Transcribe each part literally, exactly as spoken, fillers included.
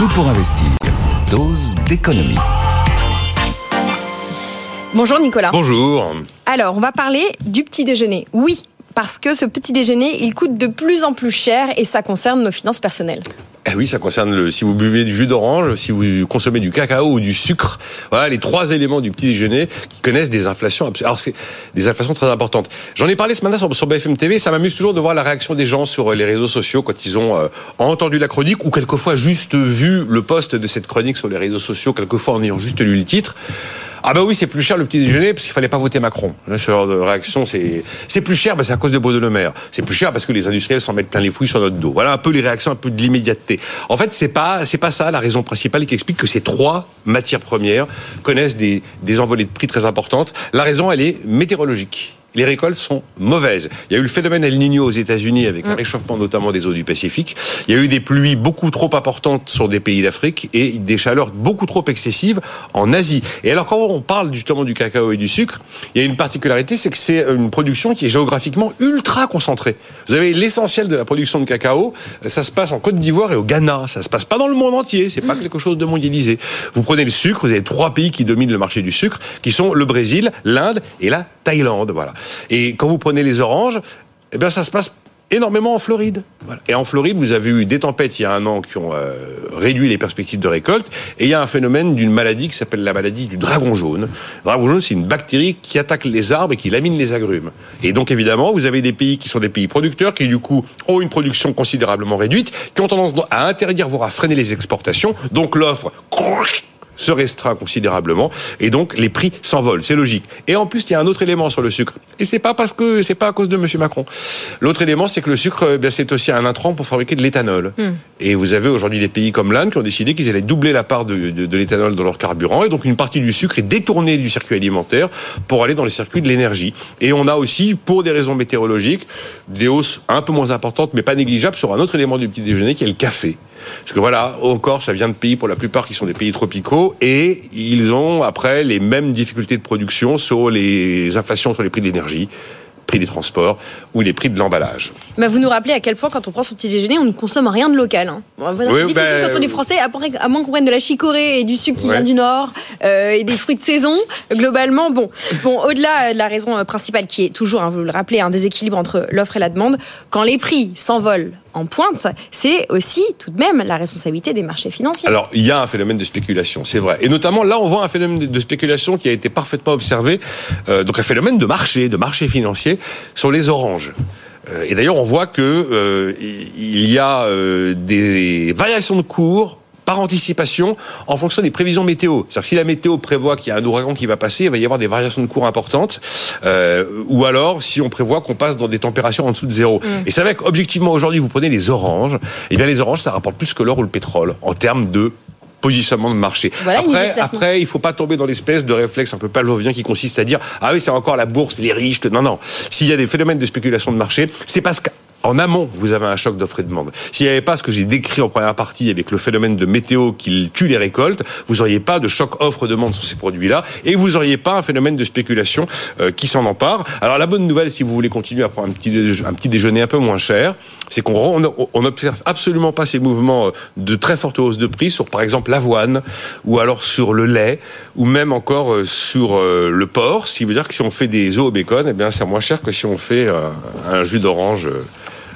Tout pour investir. Doze d'économie. Bonjour Nicolas. Bonjour. Alors, on va parler du petit déjeuner. Oui, parce que ce petit déjeuner, il coûte de plus en plus cher et ça concerne nos finances personnelles. Eh oui, ça concerne le, si vous buvez du jus d'orange, si vous consommez du cacao ou du sucre. Voilà les trois éléments du petit déjeuner qui connaissent des inflations. Alors c'est des inflations très importantes. J'en ai parlé ce matin sur, sur B F M T V. Ça m'amuse toujours de voir la réaction des gens sur les réseaux sociaux quand ils ont euh, entendu la chronique ou quelquefois juste vu le post de cette chronique sur les réseaux sociaux, quelquefois en ayant juste lu le titre. Ah bah oui, c'est plus cher le petit déjeuner parce qu'il fallait pas voter Macron. Ce genre de réaction, c'est c'est plus cher, bah c'est à cause de Bruno Le Maire. C'est plus cher parce que les industriels s'en mettent plein les fouilles sur notre dos. Voilà un peu les réactions, un peu de l'immédiateté. En fait, c'est pas c'est pas ça la raison principale qui explique que ces trois matières premières connaissent des des envolées de prix très importantes. La raison, elle est météorologique. Les récoltes sont mauvaises. Il y a eu le phénomène El Niño aux États-Unis avec un réchauffement notamment des eaux du Pacifique. Il y a eu des pluies beaucoup trop importantes sur des pays d'Afrique et des chaleurs beaucoup trop excessives en Asie. Et alors quand on parle justement du cacao et du sucre, il y a une particularité, c'est que c'est une production qui est géographiquement ultra concentrée. Vous avez l'essentiel de la production de cacao, ça se passe en Côte d'Ivoire et au Ghana. Ça se passe pas dans le monde entier, c'est pas quelque chose de mondialisé. Vous prenez le sucre, vous avez trois pays qui dominent le marché du sucre, qui sont le Brésil, l'Inde et la Thaïlande, voilà. Et quand vous prenez les oranges, eh bien ça se passe énormément en Floride. Voilà. Et en Floride, vous avez eu des tempêtes il y a un an qui ont euh, réduit les perspectives de récolte. Et il y a un phénomène d'une maladie qui s'appelle la maladie du dragon jaune. Le dragon jaune, c'est une bactérie qui attaque les arbres et qui lamine les agrumes. Et donc évidemment, vous avez des pays qui sont des pays producteurs, qui du coup ont une production considérablement réduite, qui ont tendance à interdire, voire à freiner les exportations. Donc l'offre se restreint considérablement et donc les prix s'envolent, c'est logique. Et en plus, il y a un autre élément sur le sucre. Et c'est pas parce que c'est pas à cause de monsieur Macron. L'autre élément, c'est que le sucre, eh bien, c'est aussi un intrant pour fabriquer de l'éthanol. Mmh. Et vous avez aujourd'hui des pays comme l'Inde qui ont décidé qu'ils allaient doubler la part de, de, de l'éthanol dans leur carburant et donc une partie du sucre est détournée du circuit alimentaire pour aller dans les circuits de l'énergie. Et on a aussi, pour des raisons météorologiques, des hausses un peu moins importantes mais pas négligeables sur un autre élément du petit déjeuner qui est le café. Parce que voilà, encore, ça vient de pays pour la plupart qui sont des pays tropicaux et ils ont après les mêmes difficultés de production sur les inflations, sur les prix de l'énergie, prix des transports ou les prix de l'emballage. Bah vous nous rappelez à quel point quand on prend son petit déjeuner, on ne consomme rien de local. Hein. C'est oui, difficile bah... quand on est français, à moins qu'on prenne de la chicorée et du sucre qui ouais. vient du Nord euh, et des fruits de saison, globalement. Bon, bon, au-delà de la raison principale qui est toujours, hein, vous le rappelez, un déséquilibre entre l'offre et la demande, quand les prix s'envolent en pointe, c'est aussi tout de même la responsabilité des marchés financiers. Alors, il y a un phénomène de spéculation, c'est vrai. Et notamment, là, on voit un phénomène de spéculation qui a été parfaitement observé, euh, donc un phénomène de marché, de marché financier, sur les oranges. Euh, et d'ailleurs, on voit que euh, il y a euh, des variations de cours par anticipation, en fonction des prévisions météo. C'est-à-dire que si la météo prévoit qu'il y a un ouragan qui va passer, il va y avoir des variations de cours importantes, euh, ou alors si on prévoit qu'on passe dans des températures en dessous de zéro. Mmh. Et c'est vrai qu'objectivement, aujourd'hui, vous prenez les oranges, et bien les oranges, ça rapporte plus que l'or ou le pétrole, en termes de positionnement de marché. Voilà, après, après, il faut pas tomber dans l'espèce de réflexe un peu pavlovien qui consiste à dire « Ah oui, c'est encore la bourse, les riches... » Non, non. S'il y a des phénomènes de spéculation de marché, c'est parce que en amont, vous avez un choc d'offre et de demande. S'il n'y avait pas ce que j'ai décrit en première partie avec le phénomène de météo qui tue les récoltes, vous n'auriez pas de choc offre-demande sur ces produits-là et vous n'auriez pas un phénomène de spéculation euh, qui s'en empare. Alors la bonne nouvelle, si vous voulez continuer à prendre un petit, déje- un petit déjeuner un peu moins cher, c'est qu'on n'observe absolument pas ces mouvements de très forte hausse de prix sur par exemple l'avoine ou alors sur le lait ou même encore euh, sur euh, le porc. Ce qui veut dire que si on fait des œufs au bacon, eh bien, c'est moins cher que si on fait euh, un jus d'orange euh,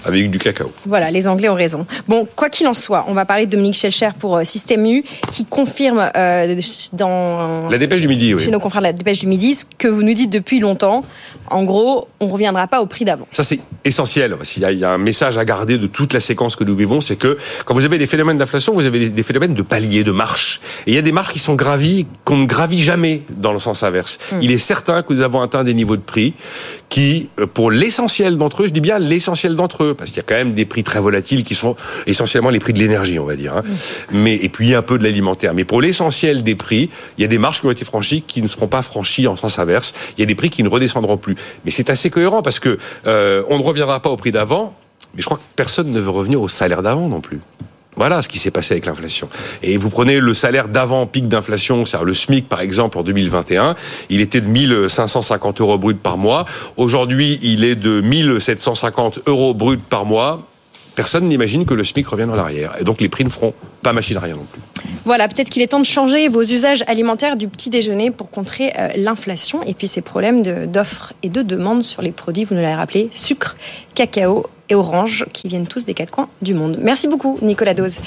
avec du cacao. Voilà, les Anglais ont raison. Bon, quoi qu'il en soit, on va parler de Dominique Schelcher pour euh, Système U, qui confirme euh, dans... La Dépêche du Midi, oui. Chez nos confrères de la Dépêche du Midi, ce que vous nous dites depuis longtemps. En gros, on ne reviendra pas au prix d'avant. Ça, c'est essentiel. S'il y a, il y a un message à garder de toute la séquence que nous vivons, c'est que quand vous avez des phénomènes d'inflation, vous avez des phénomènes de paliers, de marches. Et il y a des marches qui sont gravies, qu'on ne gravit jamais dans le sens inverse. Mmh. Il est certain que nous avons atteint des niveaux de prix qui, pour l'essentiel d'entre eux, je dis bien l'essentiel d'entre eux, parce qu'il y a quand même des prix très volatiles qui sont essentiellement les prix de l'énergie, on va dire, hein. Mais et puis un peu de l'alimentaire. Mais pour l'essentiel des prix, il y a des marges qui ont été franchies qui ne seront pas franchies en sens inverse. Il y a des prix qui ne redescendront plus. Mais c'est assez cohérent parce que euh, on ne reviendra pas au prix d'avant. Mais je crois que personne ne veut revenir au salaire d'avant non plus. Voilà ce qui s'est passé avec l'inflation. Et vous prenez le salaire d'avant pic d'inflation, c'est-à-dire le SMIC par exemple en deux mille vingt et un, il était de mille cinq cent cinquante euros bruts par mois. Aujourd'hui, il est de mille sept cent cinquante euros bruts par mois. personne n'imagine que le SMIC revienne en arrière. Et donc les prix ne feront pas machine arrière non plus. Voilà, peut-être qu'il est temps de changer vos usages alimentaires du petit déjeuner pour contrer euh, l'inflation et puis ces problèmes de, d'offres et de demandes sur les produits, vous nous l'avez rappelé, sucre, cacao et orange, qui viennent tous des quatre coins du monde. Merci beaucoup, Nicolas Doze.